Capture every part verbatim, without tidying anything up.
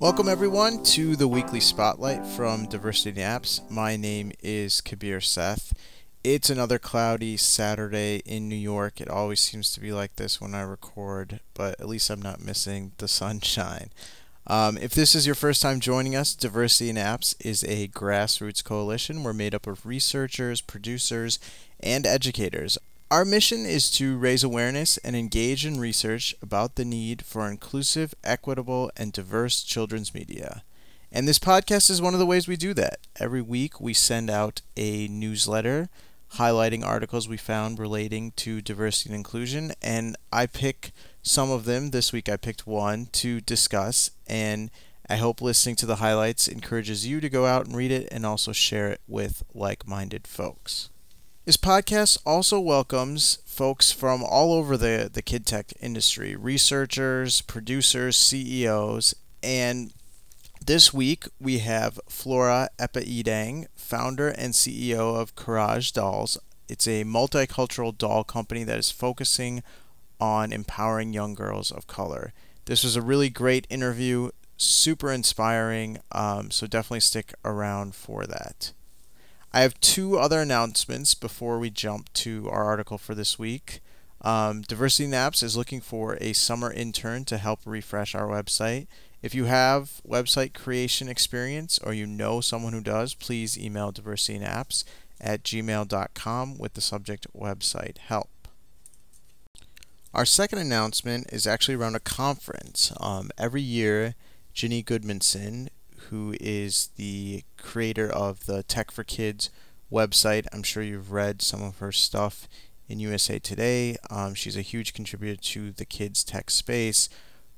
Welcome, everyone, to the Weekly Spotlight from Diversity in Apps. My name is Kabir Seth. It's another cloudy Saturday in New York. It always seems to be like this when I record, but at least I'm not missing the sunshine. Um, if this is your first time joining us, Diversity in Apps is a grassroots coalition. We're made up of researchers, producers, and educators. Our mission is to raise awareness and engage in research about the need for inclusive, equitable, and diverse children's media. And this podcast is one of the ways we do that. Every week we send out a newsletter highlighting articles we found relating to diversity and inclusion, and I pick some of them. This week I picked one to discuss, and I hope listening to the highlights encourages you to go out and read it and also share it with like-minded folks. This podcast also welcomes folks from all over the, the kid tech industry, researchers, producers, C E Os, and this week we have Flora Epaidang, founder and C E O of Courage Dolls. It's a multicultural doll company that is focusing on empowering young girls of color. This was a really great interview, super inspiring, um, so definitely stick around for that. I have two other announcements before we jump to our article for this week. Um, Diversity in Apps is looking for a summer intern to help refresh our website. If you have website creation experience or you know someone who does, please email diversityinapps at gmail dot com with the subject website help. Our second announcement is actually around a conference. Um, every year, Ginny Gudmundsen, who is the creator of the Tech for Kids website. I'm sure you've read some of her stuff in U S A Today. Um, she's a huge contributor to the kids tech space.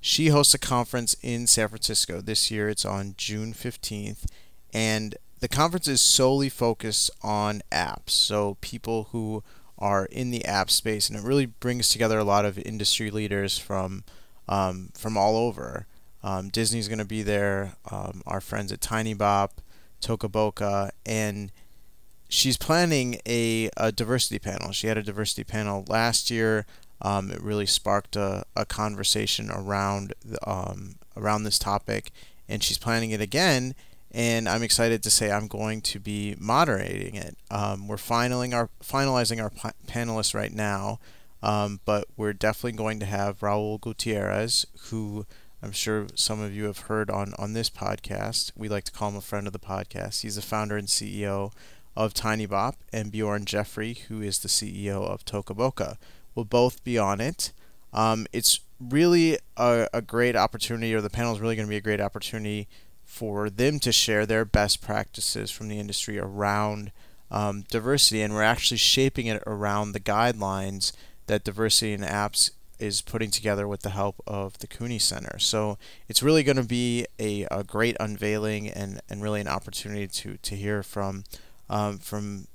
She hosts a conference in San Francisco. This year it's on June fifteenth, and the conference is solely focused on apps, so people who are in the app space, and it really brings together a lot of industry leaders from um, from all over. Um, Disney's going to be there, um, our friends at Tiny Bop, Tocaboca, and she's planning a, a diversity panel. She had a diversity panel last year. Um, it really sparked a, a conversation around the, um, around this topic, and she's planning it again, and I'm excited to say I'm going to be moderating it. Um, we're finaling our, finalizing our p- panelists right now, um, but we're definitely going to have Raul Gutierrez, who I'm sure some of you have heard on, on this podcast. We like to call him a friend of the podcast. He's the founder and C E O of Tiny Bop, and Bjorn Jeffrey, who is the C E O of Tocaboca. We'll both be on it. Um, it's really a, a great opportunity, or the panel is really going to be a great opportunity for them to share their best practices from the industry around um, diversity, and we're actually shaping it around the guidelines that Diversity in Apps is putting together with the help of the Cooney Center. So it's really going to be a, a great unveiling and, and really an opportunity to to hear from um, from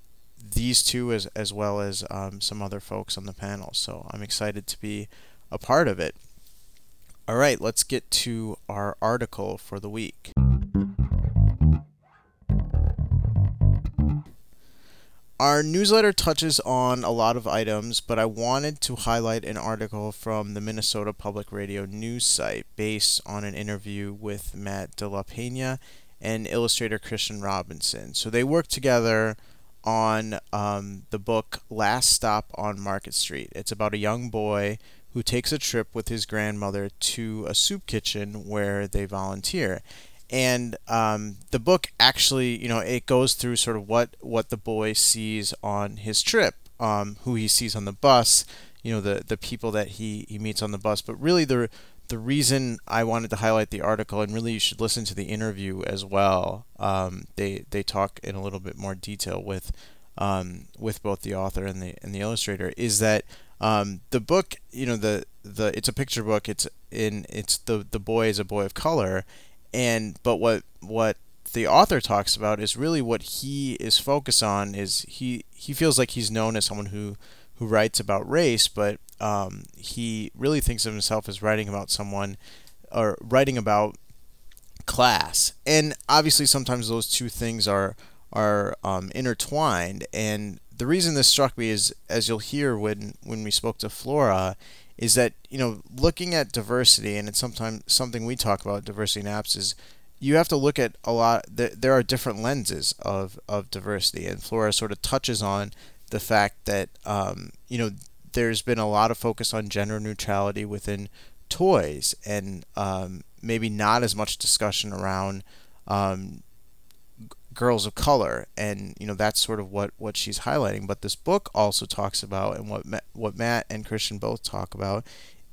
these two as, as well as um, some other folks on the panel. So I'm excited to be a part of it. All right, let's get to our article for the week. Our newsletter touches on a lot of items, but I wanted to highlight an article from the Minnesota Public Radio news site based on an interview with Matt De La Pena and illustrator Christian Robinson. So they worked together on um, the book Last Stop on Market Street. It's about a young boy who takes a trip with his grandmother to a soup kitchen where they volunteer. And um, the book actually, you know, it goes through sort of what, what the boy sees on his trip, um, who he sees on the bus, you know, the, the people that he, he meets on the bus. But really the the reason I wanted to highlight the article, and really you should listen to the interview as well. Um, they they talk in a little bit more detail with um, with both the author and the and the illustrator, is that um, the book, you know, the, the it's a picture book. It's in it's the the boy is a boy of color. And but what what the author talks about is really what he is focused on is he, he feels like he's known as someone who, who writes about race, but um, he really thinks of himself as writing about someone or writing about class. And obviously sometimes those two things are are um, intertwined. And the reason this struck me is, as you'll hear when when we spoke to Flora, is that, you know, looking at diversity, and it's sometimes something we talk about, diversity in apps, is you have to look at a lot, th- there are different lenses of, of diversity, and Flora sort of touches on the fact that, um, you know, there's been a lot of focus on gender neutrality within toys, and um, maybe not as much discussion around um, g- girls of color, and you know that's sort of what, what she's highlighting. But this book also talks about, and what Ma- what Matt and Christian both talk about,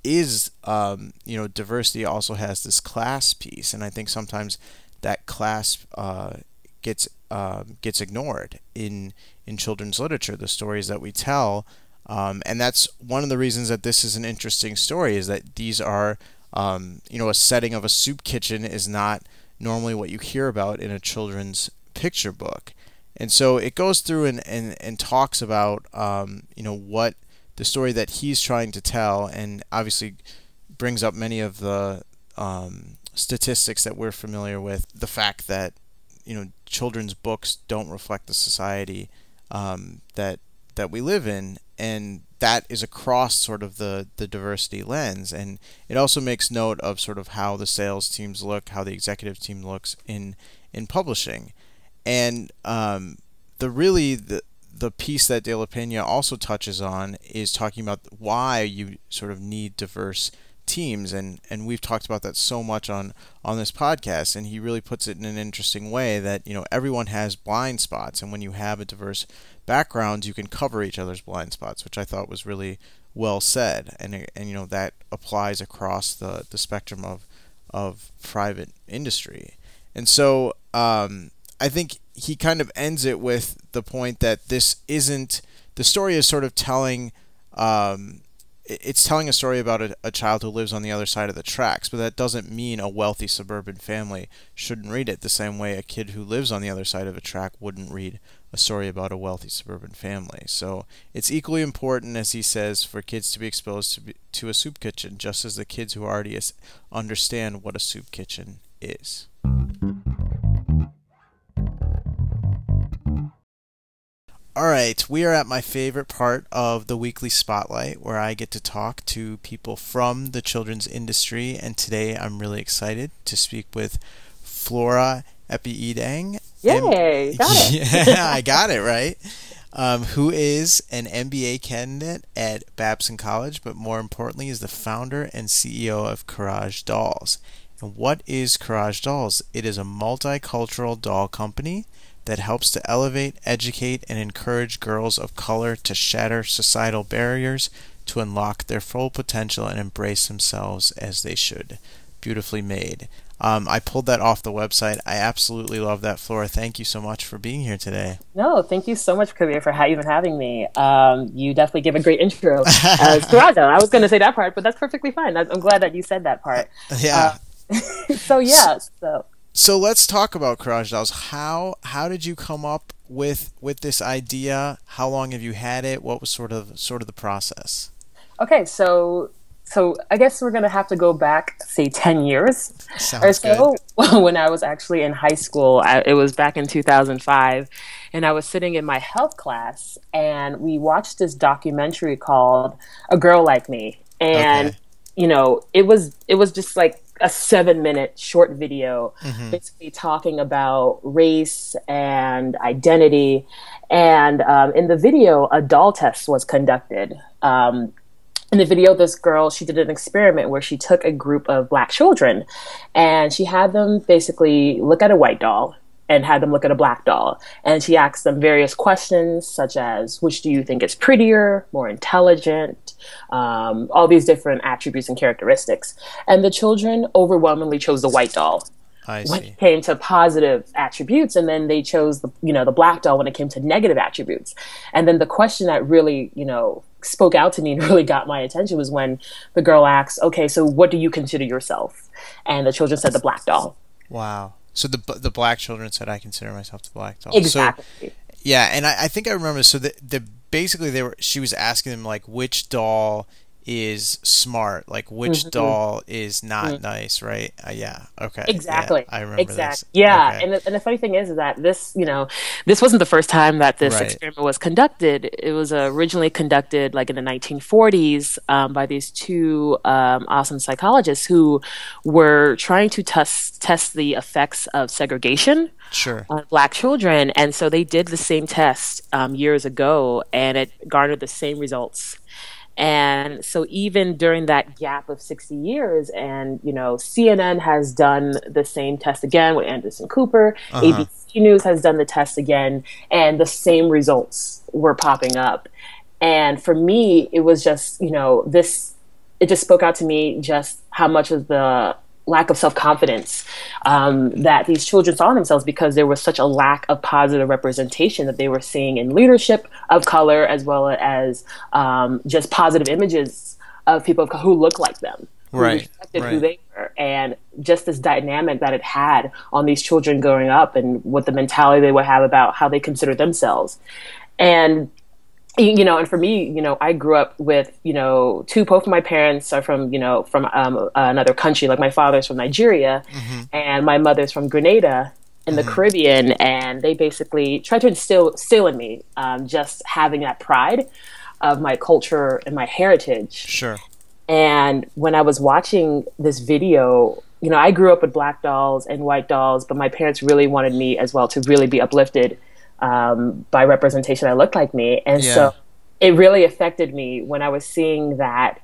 is um, you know diversity also has this class piece, and I think sometimes that class uh, gets uh, gets ignored in in children's literature, the stories that we tell. Um, and that's one of the reasons that this is an interesting story, is that these are, um, you know, a setting of a soup kitchen is not normally what you hear about in a children's picture book. And so it goes through and, and, and talks about, um, you know, what the story that he's trying to tell, and obviously brings up many of the um, statistics that we're familiar with, the fact that, you know, children's books don't reflect the society um, that that we live in. And that is across sort of the, the diversity lens. And it also makes note of sort of how the sales teams look, how the executive team looks in in publishing. And um, the really the, the piece that De La Pena also touches on is talking about why you sort of need diverse teams. And, and we've talked about that so much on, on this podcast. And he really puts it in an interesting way that, you know, everyone has blind spots. And when you have a diverse backgrounds, you can cover each other's blind spots, which I thought was really well said, and and you know that applies across the, the spectrum of of private industry. And so um, I think he kind of ends it with the point that this isn't the story is sort of telling um, it's telling a story about a, a child who lives on the other side of the tracks, but that doesn't mean a wealthy suburban family shouldn't read it the same way a kid who lives on the other side of a track wouldn't read a story about a wealthy suburban family. So it's equally important, as he says, for kids to be exposed to, be, to a soup kitchen, just as the kids who already is, understand what a soup kitchen is. All right, we are at my favorite part of the weekly spotlight, where I get to talk to people from the children's industry, and today I'm really excited to speak with Flora Epaidang. Yay, got it. Yeah, I got it, right? Um, who is an M B A candidate at Babson College, but more importantly is the founder and C E O of Courage Dolls. And what is Courage Dolls? It is a multicultural doll company that helps to elevate, educate, and encourage girls of color to shatter societal barriers, to unlock their full potential and embrace themselves as they should. Beautifully made. Um, I pulled that off the website. I absolutely love that, Flora. Thank you so much for being here today. No, thank you so much, Kabir, for ha- even having me. Um, you definitely give a great intro. As Toronto. I was going to say that part, but that's perfectly fine. I'm glad that you said that part. Yeah. Uh, so, yeah. So. so let's talk about Courage Dolls. How how did you come up with with this idea? How long have you had it? What was sort of sort of the process? Okay, so... So I guess we're going to have to go back, say, ten years Sounds or so. Good. When I was actually in high school, I, it was back in two thousand five, and I was sitting in my health class, and we watched this documentary called A Girl Like Me. And, okay. you know, it was it was just like a seven-minute short video mm-hmm. basically talking about race and identity. And um, in the video, a doll test was conducted. Um In the video, this girl, she did an experiment where she took a group of black children and she had them basically look at a white doll and had them look at a black doll. And she asked them various questions such as, which do you think is prettier, more intelligent, um, all these different attributes and characteristics. And the children overwhelmingly chose the white doll. I see. When it came to positive attributes, and then they chose the, you know, the black doll when it came to negative attributes. And then the question that really, you know, spoke out to me and really got my attention was when the girl asked, "Okay, so what do you consider yourself?" And the children said the black doll. Wow. So the the black children said, "I consider myself the black doll." Exactly. So, yeah, and I, I think I remember. So the the basically they were she was asking them like which doll is smart, like which mm-hmm. doll is not mm-hmm. nice, right? Uh, yeah, okay, exactly. Yeah, I remember exactly. this. Yeah, okay. and the, and the funny thing is, is that this, you know, this wasn't the first time that this right. experiment was conducted. It was originally conducted like in the nineteen forties um, by these two um, awesome psychologists who were trying to test test the effects of segregation sure. on Black children, and so they did the same test um, years ago, and it garnered the same results. And so even during that gap of sixty years, and, you know, C N N has done the same test again with Anderson Cooper, uh-huh. A B C News has done the test again, and the same results were popping up. And for me, it was just, you know, this, it just spoke out to me just how much of the lack of self-confidence um, that these children saw in themselves, because there was such a lack of positive representation that they were seeing in leadership of color, as well as um, just positive images of people of color who look like them, who right. reflected right. who they were, and just this dynamic that it had on these children growing up and what the mentality they would have about how they consider themselves. And you know, and for me, you know, I grew up with, you know, two, both of my parents are from, you know, from um, another country. Like my father's from Nigeria mm-hmm. and my mother's from Grenada in mm-hmm. the Caribbean. And they basically tried to instill, instill in me um, just having that pride of my culture and my heritage. Sure. And when I was watching this video, you know, I grew up with Black dolls and white dolls, but my parents really wanted me as well to really be uplifted Um, by representation that looked like me. And yeah. so it really affected me when I was seeing that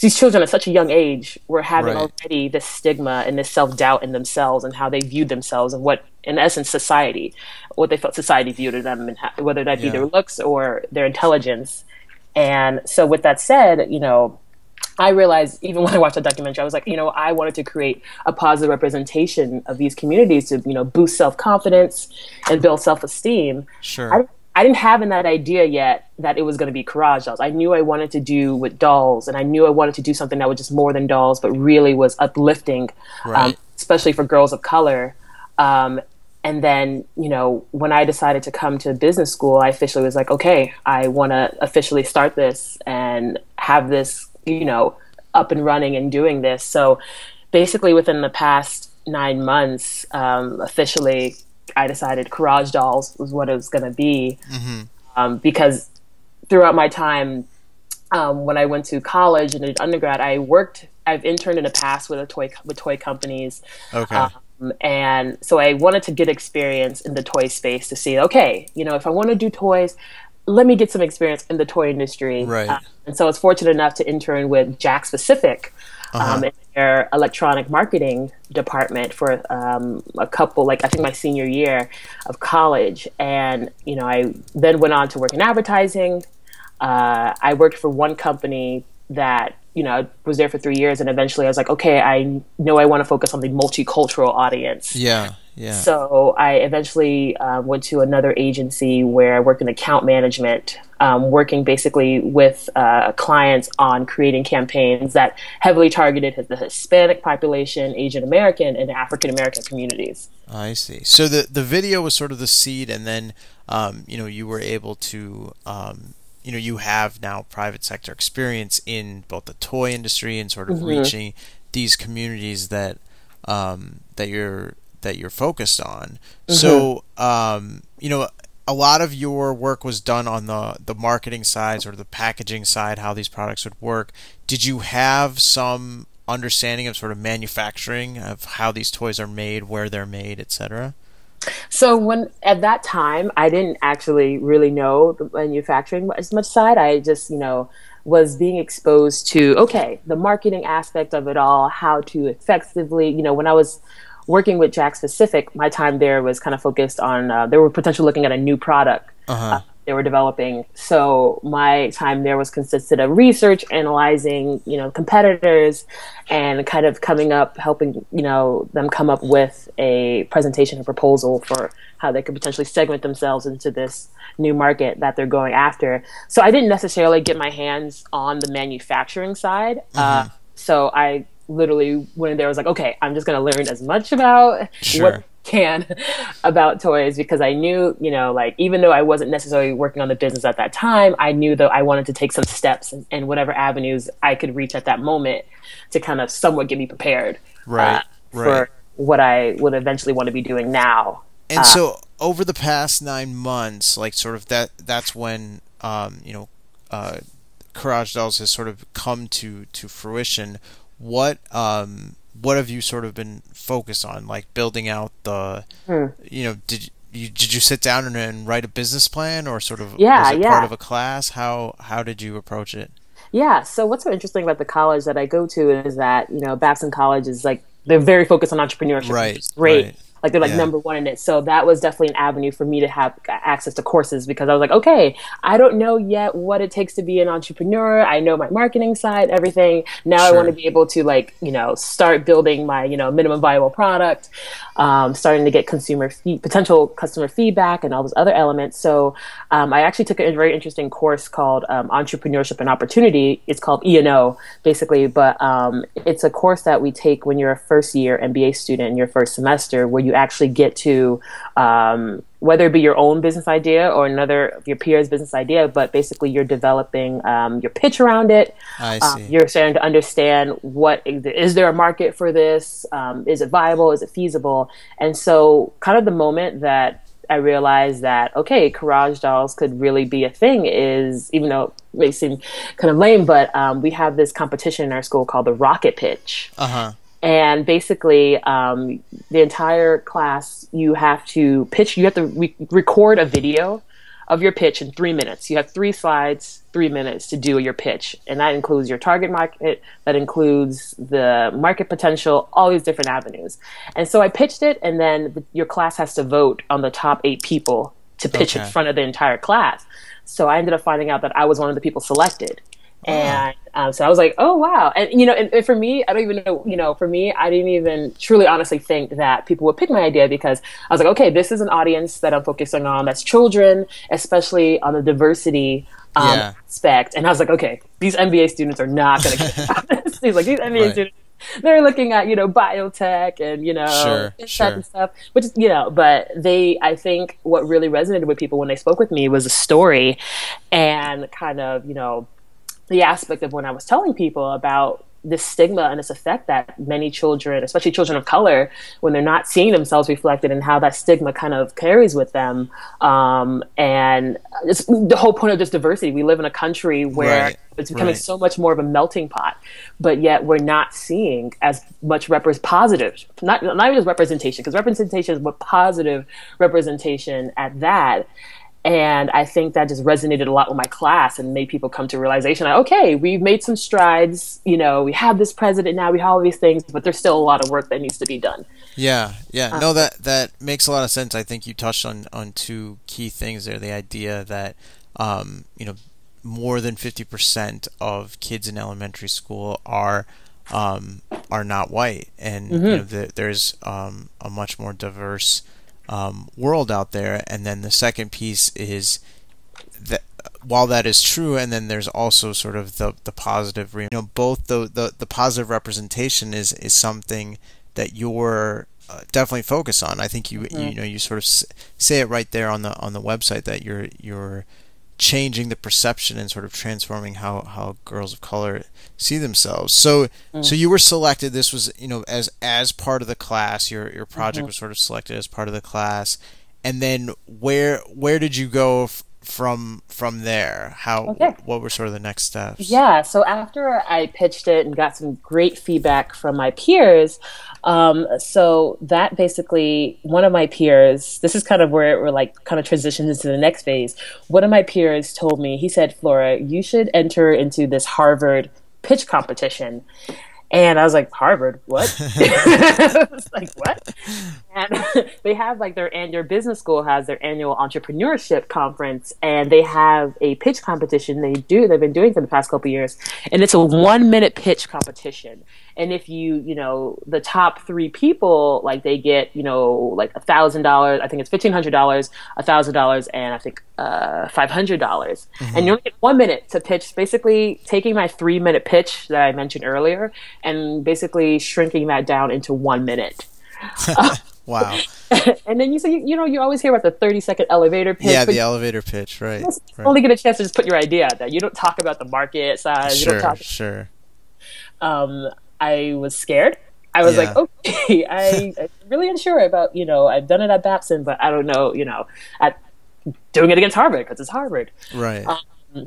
these children at such a young age were having right. already this stigma and this self-doubt in themselves and how they viewed themselves and what, in essence, society, what they felt society viewed of them, and how, whether that be yeah. their looks or their intelligence. And so with that said, you know, I realized even when I watched the documentary, I was like, you know, I wanted to create a positive representation of these communities to, you know, boost self-confidence and build self-esteem. Sure. I, I didn't have in that idea yet that it was going to be Courage Dolls. I knew I wanted to do with dolls, and I knew I wanted to do something that was just more than dolls, but really was uplifting, right. um, especially for girls of color. Um, and then, you know, when I decided to come to business school, I officially was like, okay, I want to officially start this and have this, you know, up and running and doing this. So basically within the past nine months, um, officially, I decided Courage Dolls was what it was going to be. Mm-hmm. Um, because throughout my time, um, when I went to college and did undergrad, I worked, I've interned in the past with a toy, with toy companies. Okay. Um, and so I wanted to get experience in the toy space to see, okay, you know, if I want to do toys, let me get some experience in the toy industry. Right. Uh, and so I was fortunate enough to intern with Jakks Pacific uh-huh. um, in their electronic marketing department for um, a couple, like I think my senior year of college. And, you know, I then went on to work in advertising. Uh, I worked for one company that, you know, was there for three years. And eventually I was like, okay, I know I want to focus on the multicultural audience. Yeah. Yeah. So I eventually uh, went to another agency where I worked in account management, um, working basically with uh, clients on creating campaigns that heavily targeted the Hispanic population, Asian American, and African American communities. I see. So the, the video was sort of the seed, and then um, you know, you were able to um, you know, you have now private sector experience in both the toy industry and sort of mm-hmm. reaching these communities that um, that you're. that you're focused on. Mm-hmm. So, um, you know, a lot of your work was done on the, the marketing side, sort of the packaging side, how these products would work. Did you have some understanding of sort of manufacturing, of how these toys are made, where they're made, et cetera? So when at that time, I didn't actually really know the manufacturing as much side. I just, you know, was being exposed to, okay, the marketing aspect of it all, how to effectively, you know, when I was working with Jakks Pacific, my time there was kind of focused on, uh, they were potentially looking at a new product uh-huh. uh, they were developing. So my time there was consisted of research, analyzing, you know, competitors, and kind of coming up, helping, you know, them come up with a presentation, a proposal for how they could potentially segment themselves into this new market that they're going after. So I didn't necessarily get my hands on the manufacturing side. Uh-huh. Uh, so I literally went in there, was like, okay, I'm just going to learn as much about sure. what can about toys, because I knew, you know, like, even though I wasn't necessarily working on the business at that time, I knew that I wanted to take some steps in, in whatever avenues I could reach at that moment to kind of somewhat get me prepared right, uh, right. for what I would eventually want to be doing now. And uh, so over the past nine months, like sort of that, that's when, um, you know, uh, Courage Dolls has sort of come to, to fruition. What, um, what have you sort of been focused on, like building out the, hmm. you know, did you, did you sit down and, and write a business plan, or sort of yeah, was it yeah. part of a class? How, how did you approach it? Yeah. So what's so interesting about the college that I go to is that, you know, Babson College is like, they're very focused on entrepreneurship. Right. Which is great. Right. Like they're like yeah. number one in it. So that was definitely an avenue for me to have access to courses, because I was like, okay, I don't know yet what it takes to be an entrepreneur. I know my marketing side, everything. Now sure. I want to be able to, like, you know, start building my, you know, minimum viable product, um, starting to get consumer fee- potential customer feedback and all those other elements. So um, I actually took a very interesting course called um, Entrepreneurship and Opportunity. It's called E and O basically, but um, it's a course that we take when you're a first year M B A student in your first semester, where you You actually get to um, whether it be your own business idea or another of your peers' business idea, but basically you're developing um, your pitch around it. I see. Um, you're starting to understand what is there a market for this? Um, is it viable? Is it feasible? And so, kind of the moment that I realized that, okay, Courage Dolls could really be a thing is, even though it may seem kind of lame, but um, we have this competition in our school called the Rocket Pitch. Uh huh. And basically, um, the entire class, you have to pitch, you have to re- record a video of your pitch in three minutes. You have three slides, three minutes to do your pitch. And that includes your target market, that includes the market potential, all these different avenues. And so I pitched it, and then the, your class has to vote on the top eight people to pitch okay. in front of the entire class. So I ended up finding out that I was one of the people selected. Wow. And um, so I was like, oh, wow. And, you know, and, and for me, I don't even know, you know, for me, I didn't even truly honestly think that people would pick my idea, because I was like, okay, this is an audience that I'm focusing on. That's children, especially on the diversity um, yeah. aspect. And I was like, okay, these M B A students are not going to get out of this. He's like, these M B A right. students, they're looking at, you know, biotech and, you know, sure, this sure. type of stuff, which is, you know, but they, I think what really resonated with people when they spoke with me was a story and kind of, you know, the aspect of when I was telling people about this stigma and this effect that many children, especially children of color, when they're not seeing themselves reflected, and how that stigma kind of carries with them. Um, and it's the whole point of just diversity. We live in a country where right, it's becoming right. so much more of a melting pot, but yet we're not seeing as much repres- positive, not, not even just representation, because representation is what positive representation at that. And I think that just resonated a lot with my class and made people come to realization that, okay, we've made some strides, you know, we have this president now, we have all these things, but there's still a lot of work that needs to be done. Yeah, yeah. Um, no, that that makes a lot of sense. I think you touched on, on two key things there. The idea that, um, you know, more than fifty percent of kids in elementary school are um, are not white. And mm-hmm. you know, the, there's um, a much more diverse Um, world out there. And then the second piece is that while that is true, and then there's also sort of the the positive, you know, both the the, the positive representation is is something that you're uh, definitely focused on. I think you mm-hmm. you know you sort of s- say it right there on the on the website that you're you're changing the perception and sort of transforming how, how girls of color see themselves. So mm. so you were selected. This was, you know, as as part of the class. Your your project mm-hmm. was sort of selected as part of the class. And then where where did you go f- from from there? How okay. what were sort of the next steps? Yeah. So after I pitched it and got some great feedback from my peers, um, so that basically one of my peers, this is kind of where we're like kind of transitioned into the next phase. One of my peers told me, he said, Flora, you should enter into this Harvard pitch competition. And I was like, Harvard, what? I was like, what? And they have like their and your business school has their annual entrepreneurship conference, and they have a pitch competition. They do they've been doing for the past couple of years, and it's a one minute pitch competition. And if you you know the top three people, like they get you know like a thousand dollars. I think it's fifteen hundred dollars, a thousand dollars, and I think uh, five hundred dollars. Mm-hmm. And you only get one minute to pitch. Basically, taking my three minute pitch that I mentioned earlier and basically shrinking that down into one minute. Wow. And then you say, you know, you always hear about the thirty second elevator pitch. Yeah, the elevator pitch, right. You right. only get a chance to just put your idea out there. You don't talk about the market size. Sure, you don't talk- sure. Um, I was scared. I was yeah. like, okay, I, I'm really unsure about, you know, I've done it at Babson, but I don't know, you know, at doing it against Harvard because it's Harvard. Right. Um,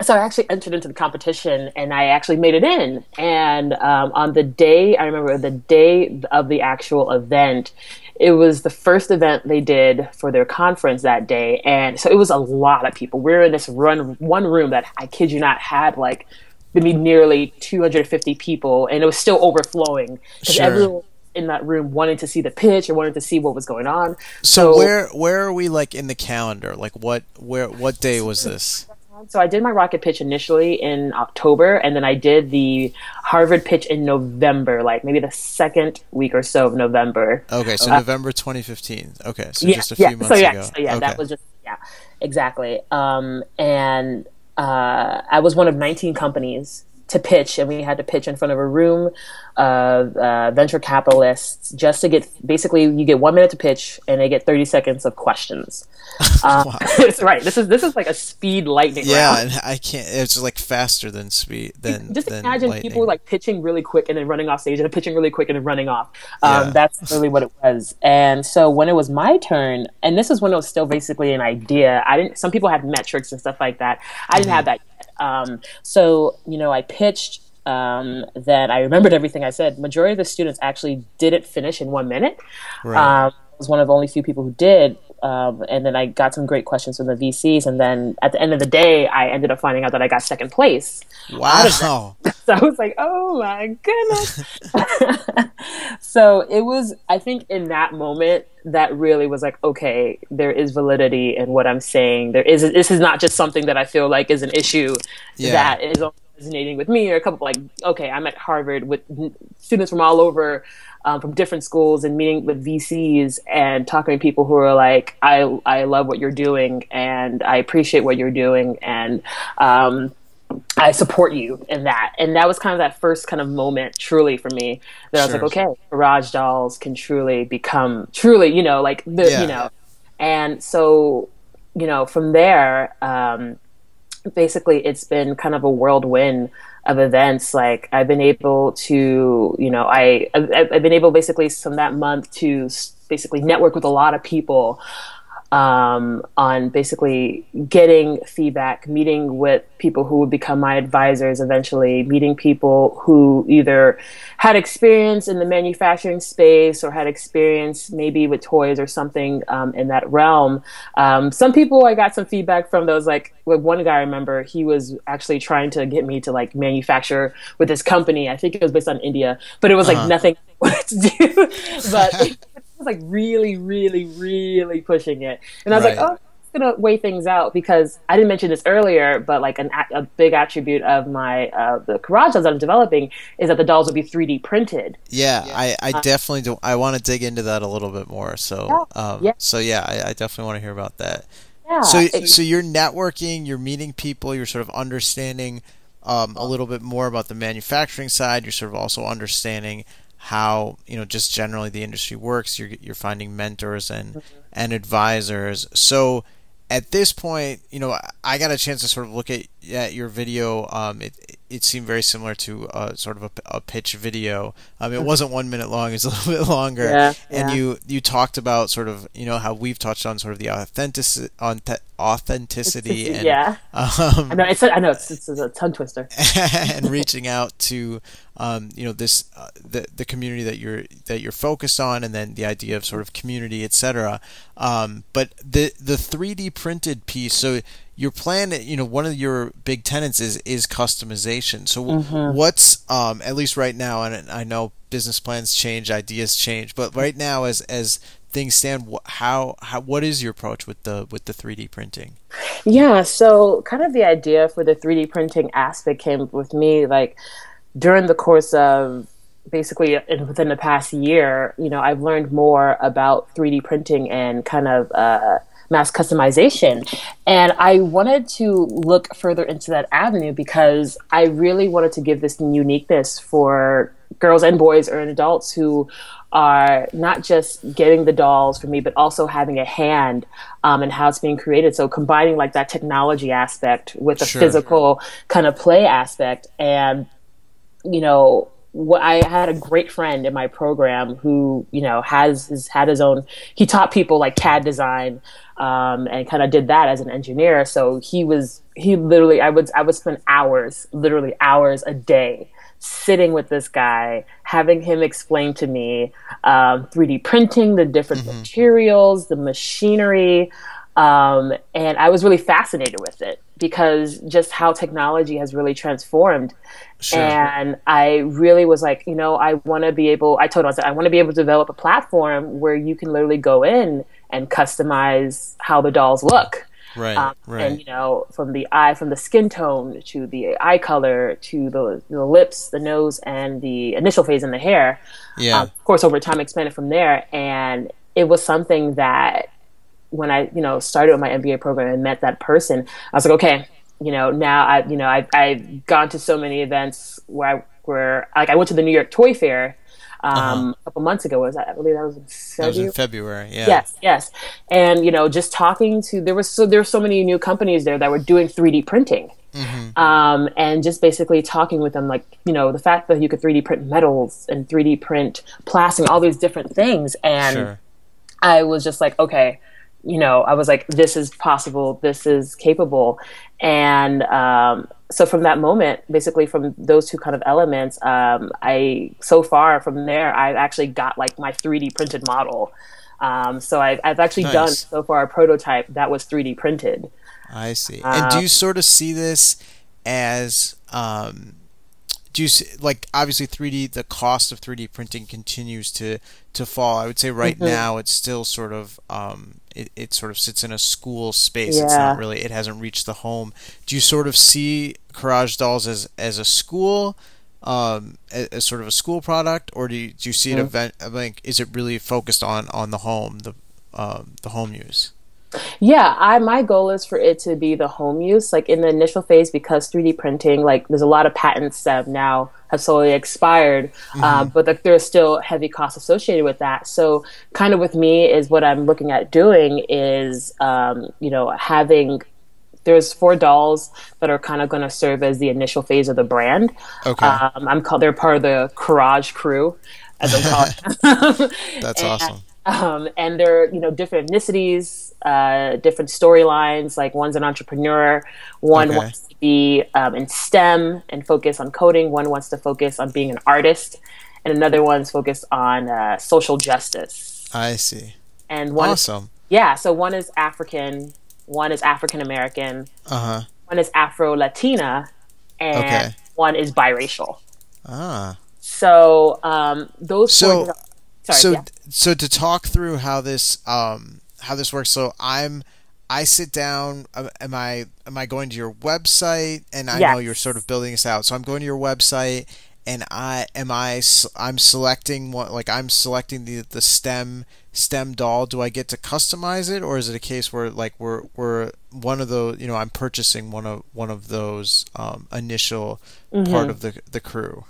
so I actually entered into the competition and I actually made it in. And um, on the day, I remember the day of the actual event, it was the first event they did for their conference that day. And so it was a lot of people. We were in this run, one room that I kid you not had like, maybe nearly two hundred fifty people, and it was still overflowing because sure. everyone in that room wanted to see the pitch or wanted to see what was going on. So, so where where are we like in the calendar? Like what where what day was this? So I did my Rocket Pitch initially in October, and then I did the Harvard Pitch in November, like maybe the second week or so of November. Okay, so uh, November twenty fifteen. Okay, so yeah, just a few yeah. months so, yeah, ago. So yeah, okay. that was just yeah, exactly. Um, and. Uh, I was one of nineteen companies to pitch, and we had to pitch in front of a room of uh, venture capitalists just to get, basically you get one minute to pitch and they get thirty seconds of questions. Um, wow. It's right. This is, this is like a speed lightning yeah, round. Yeah. I can't, it's like faster than speed. Than, just than imagine lightning. People like pitching really quick and then running off stage and pitching really quick and then running off. Um, yeah. That's really what it was. And so when it was my turn, and this is when it was still basically an idea, I didn't, some people had metrics and stuff like that. I didn't mm-hmm. have that. Um, so, you know, I pitched um, that I remembered everything I said. Majority of the students actually didn't finish in one minute. Right. Um, I was one of the only few people who did. Um, and then I got some great questions from the V Cs. And then at the end of the day, I ended up finding out that I got second place. Wow. So I was like, oh, my goodness. So it was, I think in that moment, that really was like, okay, there is validity in what I'm saying. There is, this is not just something that I feel like is an issue yeah. that is resonating with me or a couple like, okay, I'm at Harvard with students from all over, um, from different schools and meeting with V Cs and talking to people who are like, I, I love what you're doing and I appreciate what you're doing. And, um, I support you in that. And that was kind of that first kind of moment truly for me that I was sure. like, okay, Garage Dolls can truly become truly, you know, like the, yeah. you know, and so, you know, from there, um, basically it's been kind of a whirlwind of events. Like I've been able to, you know, I, I've, I've been able basically from that month to basically network with a lot of people, Um, on basically getting feedback, meeting with people who would become my advisors eventually, meeting people who either had experience in the manufacturing space or had experience maybe with toys or something um, in that realm. Um, some people I got some feedback from those, like, like one guy I remember, he was actually trying to get me to like manufacture with this company. I think it was based on India, but it was like uh-huh. nothing to do. But like really really really pushing it, and I was right. like, oh, I'm gonna weigh things out, because I didn't mention this earlier, but like an a, a big attribute of my uh the Courage Dolls that I'm developing is that the dolls will be three D printed. yeah, yeah. I, I um, definitely do. I want to dig into that a little bit more, so yeah, um yeah. so yeah I, I definitely want to hear about that. yeah, so it, so you're networking, you're meeting people, you're sort of understanding um a little bit more about the manufacturing side, you're sort of also understanding how, you know, just generally the industry works. You're you're finding mentors and mm-hmm. and advisors. So at this point, you know, I got a chance to sort of look at, at your video. Um, it it seemed very similar to uh, sort of a, a pitch video. Um, it wasn't one minute long; it's a little bit longer. Yeah, and yeah. you you talked about sort of, you know, how we've touched on sort of the authentic authenticity. and yeah. Um, I know it's a, I know it's, it's a tongue twister. And reaching out to. Um, you know, this uh, the the community that you're that you're focused on, and then the idea of sort of community, et cetera. Um, but the the three D printed piece. So your plan, you know, one of your big tenets is is customization. So mm-hmm. what's um, at least right now, and I know business plans change, ideas change, but right now, as as things stand, how how what is your approach with the with the three D printing? Yeah, so kind of the idea for the three D printing aspect came with me, like. During the course of basically within the past year, you know, I've learned more about three D printing and kind of uh, mass customization. And I wanted to look further into that avenue because I really wanted to give this uniqueness for girls and boys or adults who are not just getting the dolls for me, but also having a hand um, in how it's being created. So combining like that technology aspect with a sure. physical kind of play aspect. And, you know, what, I had a great friend in my program who, you know, has, has had his own, he taught people like C A D design um, and kind of did that as an engineer. So he was, he literally, I would, I would spend hours, literally hours a day sitting with this guy, having him explain to me um, three D printing, the different mm-hmm. materials, the machinery. Um, and I was really fascinated with it because just how technology has really transformed. Sure. And I really was like, you know, I want to be able, I told him, I said, I want to be able to develop a platform where you can literally go in and customize how the dolls look. Right, um, right. And, you know, from the eye, from the skin tone to the eye color to the, the lips, the nose, and the initial phase in the hair. Yeah. Um, of course, over time, expanded from there. And it was something that when I, you know, started with my M B A program and met that person, I was like, okay, you know, now I, you know, I, I've gone to so many events where I, where like I went to the New York Toy Fair. Um, uh-huh. A couple months ago, was that? I believe that was in February. That was in February, yeah. Yes, yes. And, you know, just talking to, there was so, there were so many new companies there that were doing three D printing. Mm-hmm. Um, and just basically talking with them, like, you know, the fact that you could three D print metals and three D print plastic, all these different things. And sure. I was just like, okay, you know, I was like, this is possible, this is capable. And, um, so from that moment, basically from those two kind of elements, um, I so far from there, I've actually got like my three D printed model. Um, so I've, I've actually nice. done so far a prototype that was three D printed. I see. Um, and do you sort of see this as, um, do you see, like obviously three D, the cost of three D printing continues to, to fall. I would say right mm-hmm. now it's still sort of, um, It, it sort of sits in a school space. Yeah. It's not really, it hasn't reached the home. Do you sort of see Courage Dolls as, as a school, um, as, as sort of a school product, or do you, do you see mm-hmm. an event, like, is it really focused on, on the home, the, um, the home use? Yeah, I, my goal is for it to be the home use, like in the initial phase, because three D printing, like there's a lot of patents that have now have slowly expired, mm-hmm. um, but the, there's still heavy costs associated with that. So kind of with me is what I'm looking at doing is, um, you know, having, there's four dolls that are kind of going to serve as the initial phase of the brand. Okay, um, I'm called, they're part of the Garage Crew, as I'm calling them. That's and, awesome. Um, and they're, you know, different ethnicities, uh, different storylines, like one's an entrepreneur, one okay. wants to be um, in STEM and focus on coding, one wants to focus on being an artist, and another one's focused on uh, social justice. I see. And one awesome. Is, yeah, so one is African, one is African-American, uh-huh. one is Afro-Latina, and okay. one is biracial. Ah. So um, those so- four... Sorry, so, yeah. so to talk through how this, um, how this works. So I'm, I sit down. Am I, am I going to your website? And I yes. know you're sort of building this out. So I'm going to your website, and I am I, I'm selecting what, like I'm selecting the the STEM STEM doll. Do I get to customize it, or is it a case where like we're we're one of those? You know, I'm purchasing one of one of those um, initial mm-hmm. part of the the crew.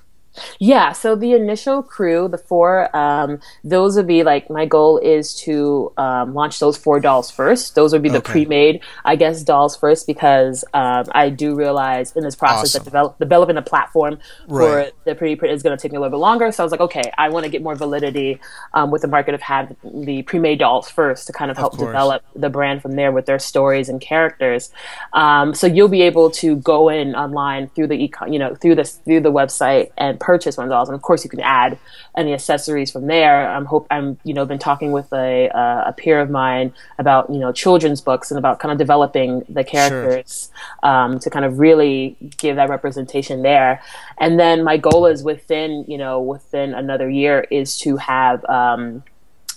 Yeah, so the initial crew, the four, um, those would be like, my goal is to um, launch those four dolls first. Those would be the okay. pre-made, I guess, dolls first, because um, I do realize in this process awesome. that develop, developing a platform right. for the pre-print is going to take me a little bit longer. So I was like, okay, I want to get more validity um, with the market of having the pre-made dolls first to kind of help of develop the brand from there with their stories and characters. Um, so you'll be able to go in online through the econ, you know, through this through the website and purchase one of those, and of course you can add any accessories from there. I'm hope I'm you know been talking with a uh, a peer of mine about you know children's books and about kind of developing the characters sure. um, to kind of really give that representation there. And then my goal is within you know within another year is to have um,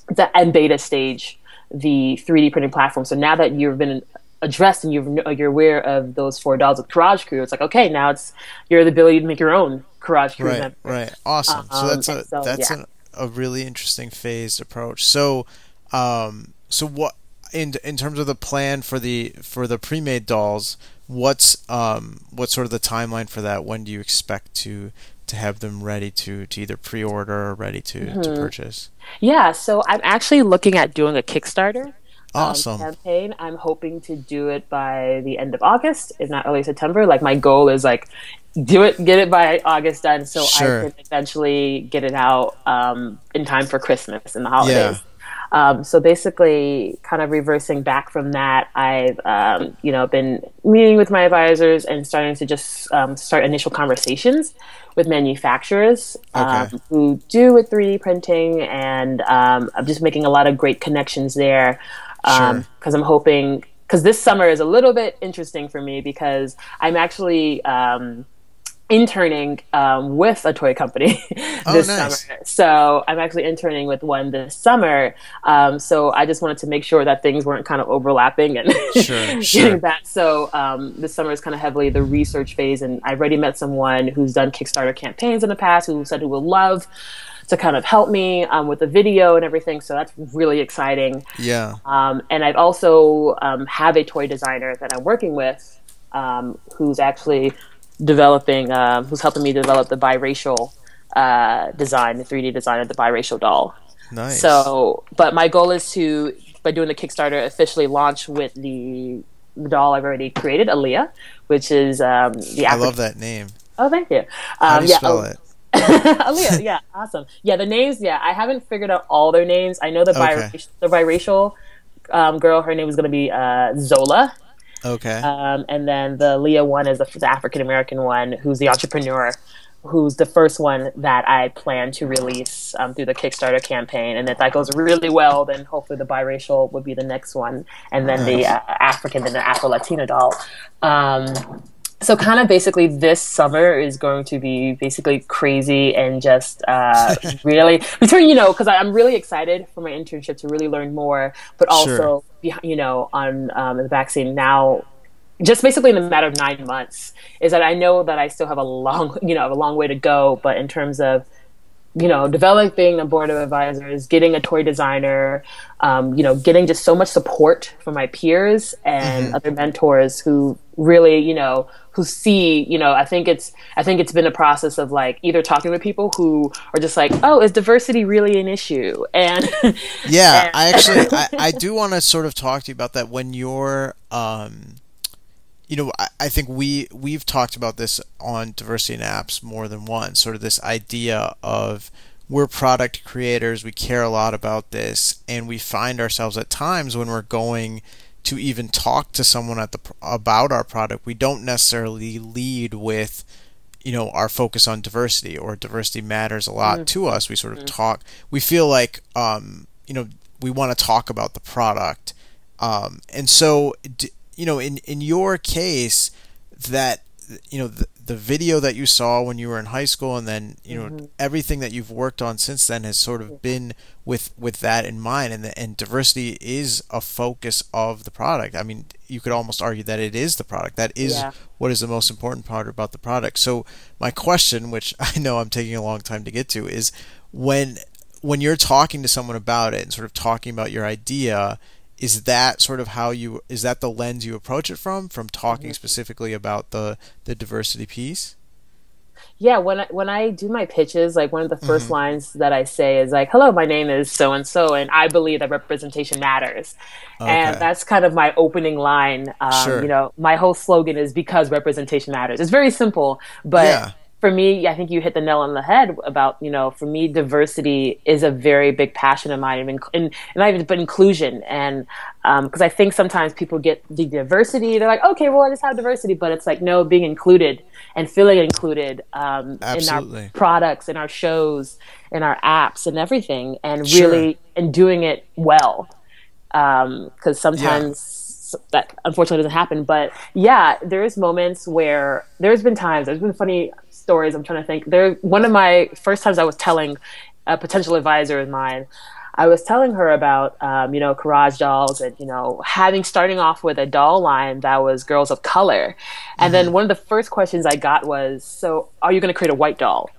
the end beta stage the three D printing platform. So now that you've been addressed and you're you're aware of those four dolls with Garage Crew, it's like okay, now it's you're the ability to make your own Garage Crew. Right, member. Right, awesome. Um, so that's a so, that's yeah. an, a really interesting phased approach. So, um, so what in in terms of the plan for the for the pre-made dolls, what's um what's sort of the timeline for that? When do you expect to to have them ready to, to either pre-order or ready to, mm-hmm. to purchase? Yeah, so I'm actually looking at doing a Kickstarter awesome. um, campaign. I'm hoping to do it by the end of August, if not early September. Like, my goal is like, do it, get it by August done, so sure. I can eventually get it out um, in time for Christmas and the holidays. Yeah. Um, so basically, kind of reversing back from that, I've um, you know been meeting with my advisors and starting to just um, start initial conversations with manufacturers um, okay. who do with three D printing, and um, I'm just making a lot of great connections there because um, sure. I'm hoping, because this summer is a little bit interesting for me because I'm actually um, interning um, with a toy company this oh, nice. summer. So I'm actually interning with one this summer. Um, so I just wanted to make sure that things weren't kind of overlapping and sure, getting sure. that. So um, this summer is kind of heavily the research phase, and I've already met someone who's done Kickstarter campaigns in the past who said who will love to kind of help me um, with the video and everything. So that's really exciting. Yeah. Um, and I've also um, have a toy designer that I'm working with um, who's actually developing, uh, who's helping me develop the biracial uh, design, the three D design of the biracial doll. Nice. So, but my goal is to, by doing the Kickstarter, officially launch with the doll I've already created, Aaliyah, which is um, the African. I love that name. Oh, thank you. Um, How do you yeah, spell Al- it? Aaliyah, yeah, awesome. Yeah, the names, yeah, I haven't figured out all their names. I know the biracial, okay. the biracial um, girl, her name was going to be uh, Zola. Okay. Um, and then the Leah one is the, the African-American one, who's the entrepreneur, who's the first one that I plan to release um, through the Kickstarter campaign. And if that goes really well, then hopefully the biracial would be the next one. And then nice. the uh, African, then the Afro-Latina doll. Um, so kind of basically this summer is going to be basically crazy and just uh, really, between, you know, because I'm really excited for my internship to really learn more, but also... Sure. you know, on um, the vaccine now, just basically in a matter of nine months, is that I know that I still have a long, you know, a long way to go. But in terms of, you know, developing a board of advisors, getting a toy designer, um, you know, getting just so much support from my peers and mm-hmm. other mentors who really, you know, who see, you know, I think it's, I think it's been a process of like either talking with people who are just like, oh, is diversity really an issue? And yeah, and- I actually, I, I do want to sort of talk to you about that when you're, um, you know, I, I think we, we've talked about this on Diversity in Apps more than once, sort of this idea of we're product creators, we care a lot about this, and we find ourselves at times when we're going to even talk to someone at the about our product, we don't necessarily lead with, you know, our focus on diversity or diversity matters a lot mm-hmm. to us. We sort of mm-hmm. talk, we feel like, um, you know, we want to talk about the product. Um, and so, d- you know, in, in your case, that, you know, the, the video that you saw when you were in high school and then, you know, mm-hmm. everything that you've worked on since then has sort of been with, with that in mind. And the, and diversity is a focus of the product. I mean, you could almost argue that it is the product. That is yeah. what is the most important part about the product. So my question, which I know I'm taking a long time to get to, is when when you're talking to someone about it and sort of talking about your idea, is that sort of how you, is that the lens you approach it from, from talking specifically about the, the diversity piece? Yeah, when I, when I do my pitches, like one of the first mm-hmm. lines that I say is like, hello, my name is so-and-so, and I believe that representation matters. Okay. And that's kind of my opening line. Um, sure. You know, my whole slogan is because representation matters. It's very simple, but... Yeah. For me, I think you hit the nail on the head about, you know, for me, diversity is a very big passion of mine, and and, and I even but inclusion, and because um, I think sometimes people get the diversity, they're like, okay, well, I just have diversity, but it's like, no, being included and feeling included um, in our products, in our shows, in our apps, and everything, and sure. really and doing it well, because um, sometimes. Yeah. That unfortunately doesn't happen, but yeah, there's moments where there's been times, there's been funny stories. I'm trying to think. There, one of my first times I was telling a potential advisor of mine, I was telling her about, um, you know, Courage Dolls and, you know, having starting off with a doll line that was girls of color. And mm-hmm. then one of the first questions I got was, so are you going to create a white doll?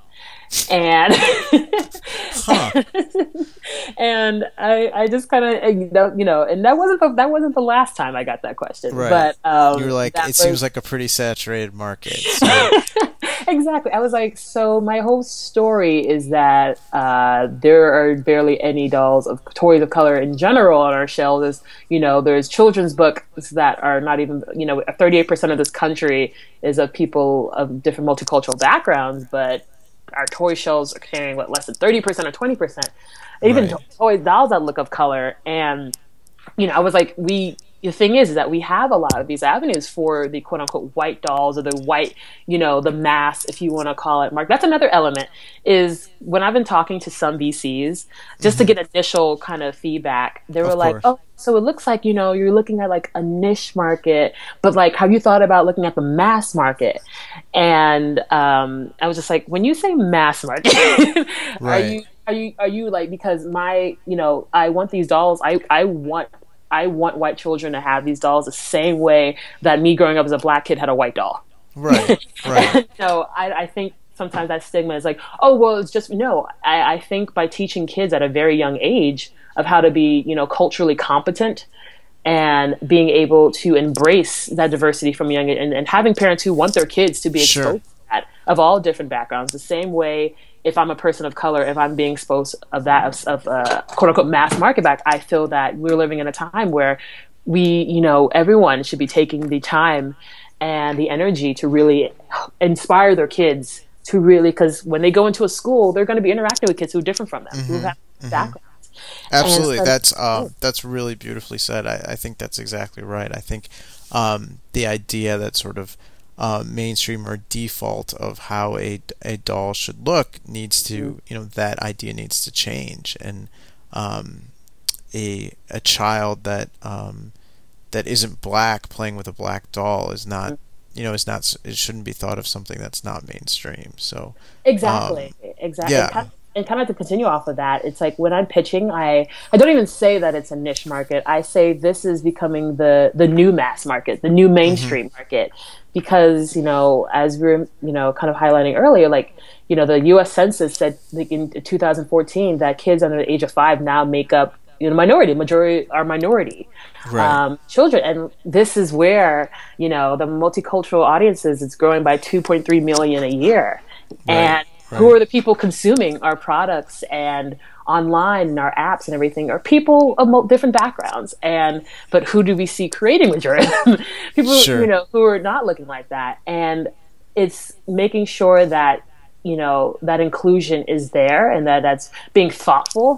And huh. and I, I just kind of, you know, and that wasn't that wasn't the last time I got that question. Right. But um, you were like, it was, seems like a pretty saturated market. So. Exactly. I was like, so my whole story is that uh, there are barely any dolls of toys of color in general on our shelves. There's, you know, there's children's books that are not even, you know, thirty-eight percent of this country is of people of different multicultural backgrounds, but our toy shelves are carrying what, less than thirty percent or twenty percent. Even right. toy dolls that look of color. And, you know, I was like, we... The thing is, is that we have a lot of these avenues for the quote unquote white dolls or the white, you know, the mass, if you want to call it, Mark. That's another element is when I've been talking to some V Cs just mm-hmm. to get initial kind of feedback, they were of like, course. oh, so it looks like, you know, you're looking at like a niche market, but like, have you thought about looking at the mass market? And um, I was just like, when you say mass market, right. are you, are you, are you like, because my, you know, I want these dolls. I, I want I want white children to have these dolls the same way that me growing up as a black kid had a white doll. Right, right. So I, I think sometimes that stigma is like, oh, well, it's just, no. I, I think by teaching kids at a very young age of how to be, you know, culturally competent and being able to embrace that diversity from young and, and having parents who want their kids to be exposed sure. to that of all different backgrounds, the same way if I'm a person of color, if I'm being exposed of that of, of uh, quote unquote mass market back, I feel that we're living in a time where we, you know, everyone should be taking the time and the energy to really inspire their kids to really, because when they go into a school, they're going to be interacting with kids who are different from them, mm-hmm. who have mm-hmm. backgrounds. Absolutely, so, that's um, that's really beautifully said. I, I think that's exactly right. I think um, the idea that sort of Uh, mainstream or default of how a, a doll should look needs to, you know, that idea needs to change. And um, a a child that um, that isn't black playing with a black doll is not, you know, is not, it shouldn't be thought of something that's not mainstream. So exactly, um, exactly. Yeah. And kind of to continue off of that, it's like when I'm pitching, I, I don't even say that it's a niche market. I say this is becoming the, the new mass market, the new mainstream mm-hmm. market. Because, you know, as we were, you know, kind of highlighting earlier, like, you know, the U S Census said like in two thousand fourteen that kids under the age of five now make up, you know, minority, majority are minority right. um, children. And this is where, you know, the multicultural audiences, it's growing by two point three million a year. Right. And Right. who are the people consuming our products and online and our apps and everything are people of different backgrounds. And but who do we see creating majorism? People sure. you know, who are not looking like that. And it's making sure that, you know, that inclusion is there and that that's being thoughtful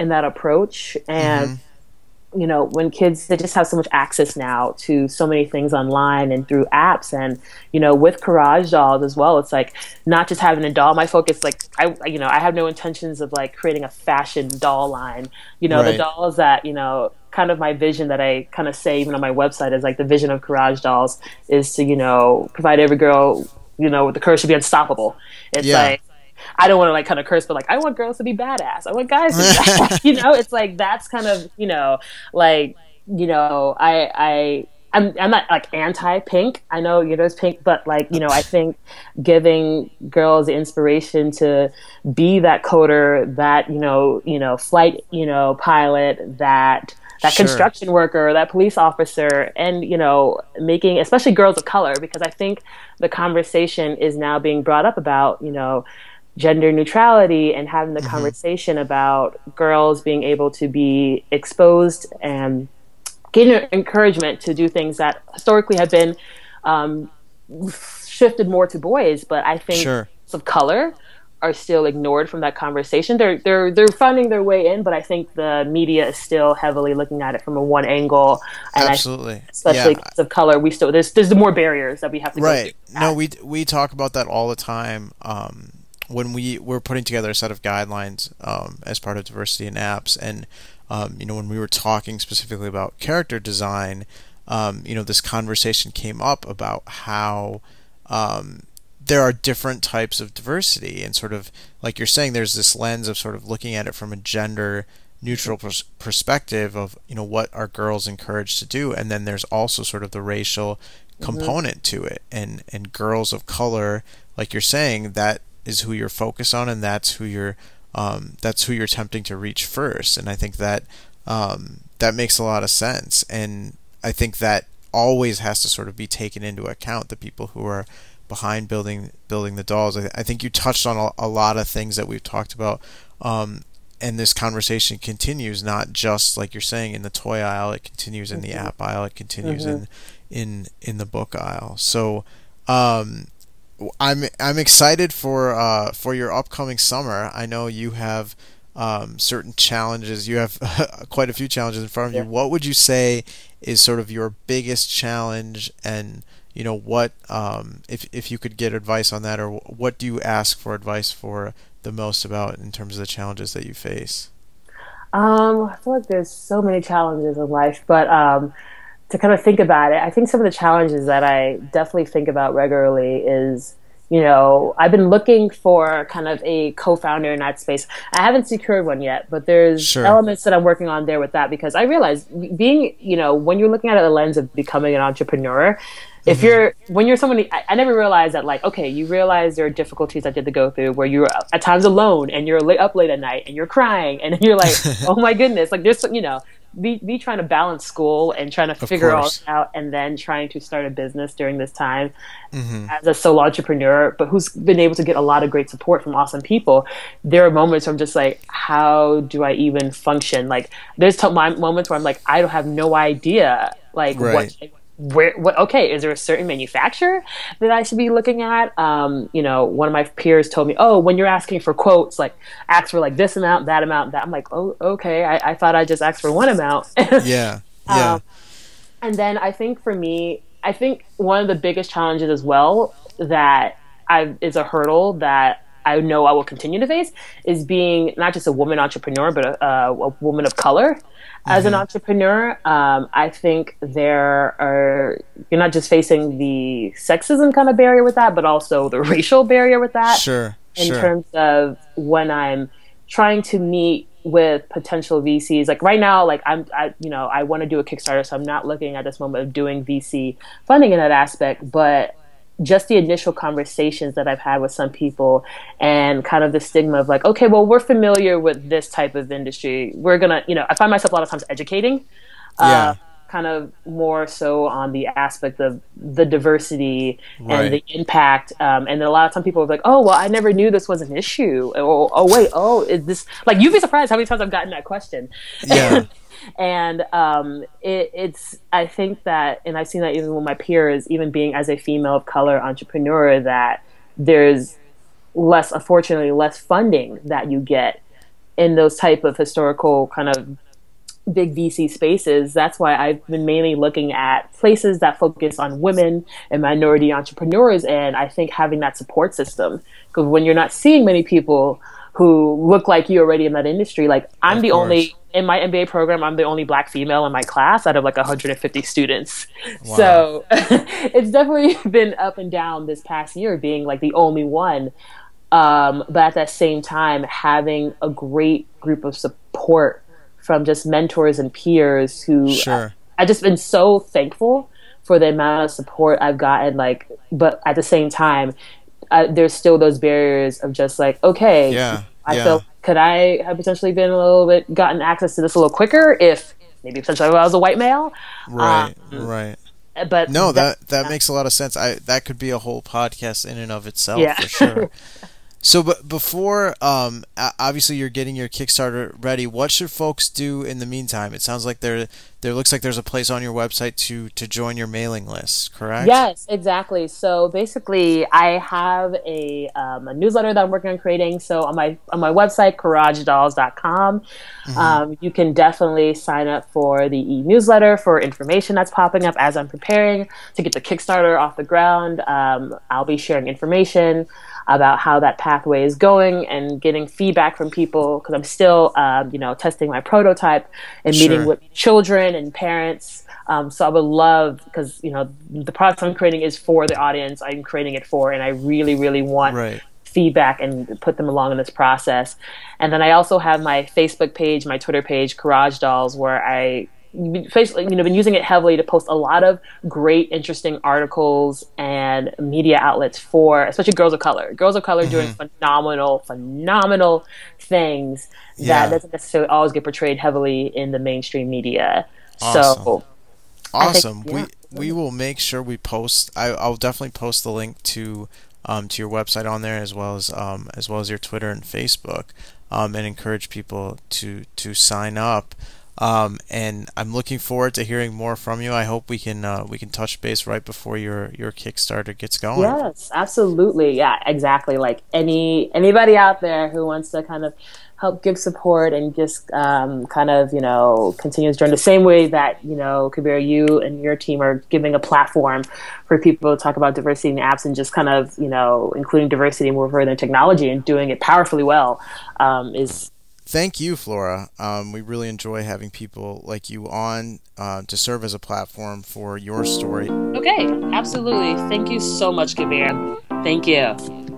in that approach. And mm-hmm. you know, when kids, they just have so much access now to so many things online and through apps. And, you know, with Courage Dolls as well, it's like not just having a doll. My focus, like, I, you know, I have no intentions of like creating a fashion doll line. You know, right. the dolls that, you know, kind of my vision that I kind of say even on my website is like the vision of Courage Dolls is to, you know, provide every girl, you know, with the courage to be unstoppable. It's yeah. like, I don't want to like kind of curse, but like I want girls to be badass. I want guys to be badass. You know, it's like that's kind of, you know, like, you know, I I I'm I'm not like anti pink. I know, you know, it's pink, but like, you know, I think giving girls the inspiration to be that coder, that, you know, you know, flight, you know, pilot, that that sure. construction worker, that police officer, and, you know, making, especially girls of color, because I think the conversation is now being brought up about, you know, gender neutrality and having the mm-hmm. conversation about girls being able to be exposed and getting encouragement to do things that historically have been um, shifted more to boys. But I think sure. girls of color are still ignored from that conversation. They're they're they're finding their way in, but I think the media is still heavily looking at it from a one angle. And absolutely, I, especially yeah. girls of color, we still there's there's more barriers that we have to right. go through. No, we we talk about that all the time. Um, when we were putting together a set of guidelines um, as part of Diversity in Apps, and um, you know, when we were talking specifically about character design, um, you know, this conversation came up about how um, there are different types of diversity, and sort of like you're saying, there's this lens of sort of looking at it from a gender neutral pers- perspective of, you know, what are girls encouraged to do, and then there's also sort of the racial component mm-hmm. to it, and and girls of color, like you're saying, that is who you're focused on, and that's who you're um, that's who you're attempting to reach first. And I think that um, that makes a lot of sense, and I think that always has to sort of be taken into account, the people who are behind building building the dolls. I, I think you touched on a, a lot of things that we've talked about, um, and this conversation continues not just, like you're saying, in the toy aisle. It continues in the mm-hmm. app aisle. It continues mm-hmm. in in in the book aisle. So um, I'm I'm excited for uh, for your upcoming summer. I know you have um, certain challenges. You have quite a few challenges in front of yeah. you. What would you say is sort of your biggest challenge, and you know what, um, if if you could get advice on that, or what do you ask for advice for the most about in terms of the challenges that you face? Um, I feel like there's so many challenges in life, but um, to kind of think about it, I think some of the challenges that I definitely think about regularly is, you know, I've been looking for kind of a co-founder in that space. I haven't secured one yet, but there's sure. elements that I'm working on there with that, because I realize being, you know, when you're looking at it the lens of becoming an entrepreneur, if mm-hmm. you're, when you're someone, I, I never realized that, like, okay, you realize there are difficulties that you have to go through where you're at times alone and you're up late at night and you're crying and you're like, oh my goodness, like there's, you know, me, me trying to balance school and trying to figure all out and then trying to start a business during this time mm-hmm. as a solo entrepreneur, but who's been able to get a lot of great support from awesome people. There are moments where I'm just like, how do I even function? Like there's t- my moments where I'm like, I don't have no idea like right. what Where, what, okay, is there a certain manufacturer that I should be looking at? Um, you know, one of my peers told me, oh, when you're asking for quotes, like, ask for, like, this amount, that amount, that. I'm like, oh, okay, I, I thought I just asked for one amount. yeah, yeah. Um, and then I think for me, I think one of the biggest challenges as well that I've, is a hurdle that I know I will continue to face is being not just a woman entrepreneur, but a, a, a woman of color. As an entrepreneur, um, I think there are, you're not just facing the sexism kind of barrier with that, but also the racial barrier with that. Sure. In sure. terms of when I'm trying to meet with potential V Cs, like right now, like I'm, I, you know, I want to do a Kickstarter, so I'm not looking at this moment of doing V C funding in that aspect, but just the initial conversations that I've had with some people and kind of the stigma of like, okay, well, we're familiar with this type of industry. We're going to, you know, I find myself a lot of times educating, uh, yeah. kind of more so on the aspect of the diversity right. and the impact. Um, and then a lot of times people are like, oh, well, I never knew this was an issue. Or, oh, wait, oh, is this, like, you'd be surprised how many times I've gotten that question. Yeah. And um, it, it's, I think that, and I've seen that even with my peers, even being as a female of color entrepreneur, that there's less, unfortunately, less funding that you get in those type of historical kind of big V C spaces. That's why I've been mainly looking at places that focus on women and minority entrepreneurs. And I think having that support system, because when you're not seeing many people who look like you already in that industry, like I'm of the course. only... in my M B A program, I'm the only black female in my class out of like one hundred fifty students. Wow. So it's definitely been up and down this past year being like the only one. Um, but at that same time, having a great group of support from just mentors and peers who sure. I, I've just been so thankful for the amount of support I've gotten. Like, but at the same time, uh, there's still those barriers of just like, okay, yeah. I yeah. feel, could I have potentially been a little bit, gotten access to this a little quicker if maybe potentially if I was a white male? Right, um, right. But no, that that yeah. makes a lot of sense. I that could be a whole podcast in and of itself yeah. for sure. So, but before, um, obviously you're getting your Kickstarter ready. What should folks do in the meantime? It sounds like there, there looks like there's a place on your website to to join your mailing list, correct? Yes, exactly. So basically, I have a um, a newsletter that I'm working on creating. So on my on my website, courage dolls dot com, mm-hmm. um, you can definitely sign up for the e-newsletter for information that's popping up as I'm preparing to get the Kickstarter off the ground. Um, I'll be sharing information about how that pathway is going and getting feedback from people, because I'm still, um, you know, testing my prototype and meeting sure. with children and parents. Um, so I would love, because, you know, the product I'm creating is for the audience I'm creating it for, and I really, really want right. feedback and put them along in this process. And then I also have my Facebook page, my Twitter page, Courage Dolls, where I basically, you know, been using it heavily to post a lot of great, interesting articles and media outlets for, especially girls of color. Girls of color mm-hmm. doing phenomenal, phenomenal things yeah. that doesn't necessarily always get portrayed heavily in the mainstream media. Awesome. So, awesome. Think, yeah. We we will make sure we post. I, I'll definitely post the link to um, to your website on there, as well as um, as well as your Twitter and Facebook, um, and encourage people to to sign up. Um, and I'm looking forward to hearing more from you. I hope we can uh, we can touch base right before your, your Kickstarter gets going. Yes, absolutely. Yeah, exactly. Like any anybody out there who wants to kind of help give support and just um, kind of, you know, continue this journey the same way that, you know, Kabir, you and your team are giving a platform for people to talk about diversity in apps and just kind of, you know, including diversity more further in technology and doing it powerfully well um, is. Thank you, Flora. Um, we really enjoy having people like you on uh, to serve as a platform for your story. Okay, absolutely. Thank you so much, Kabir. Thank you.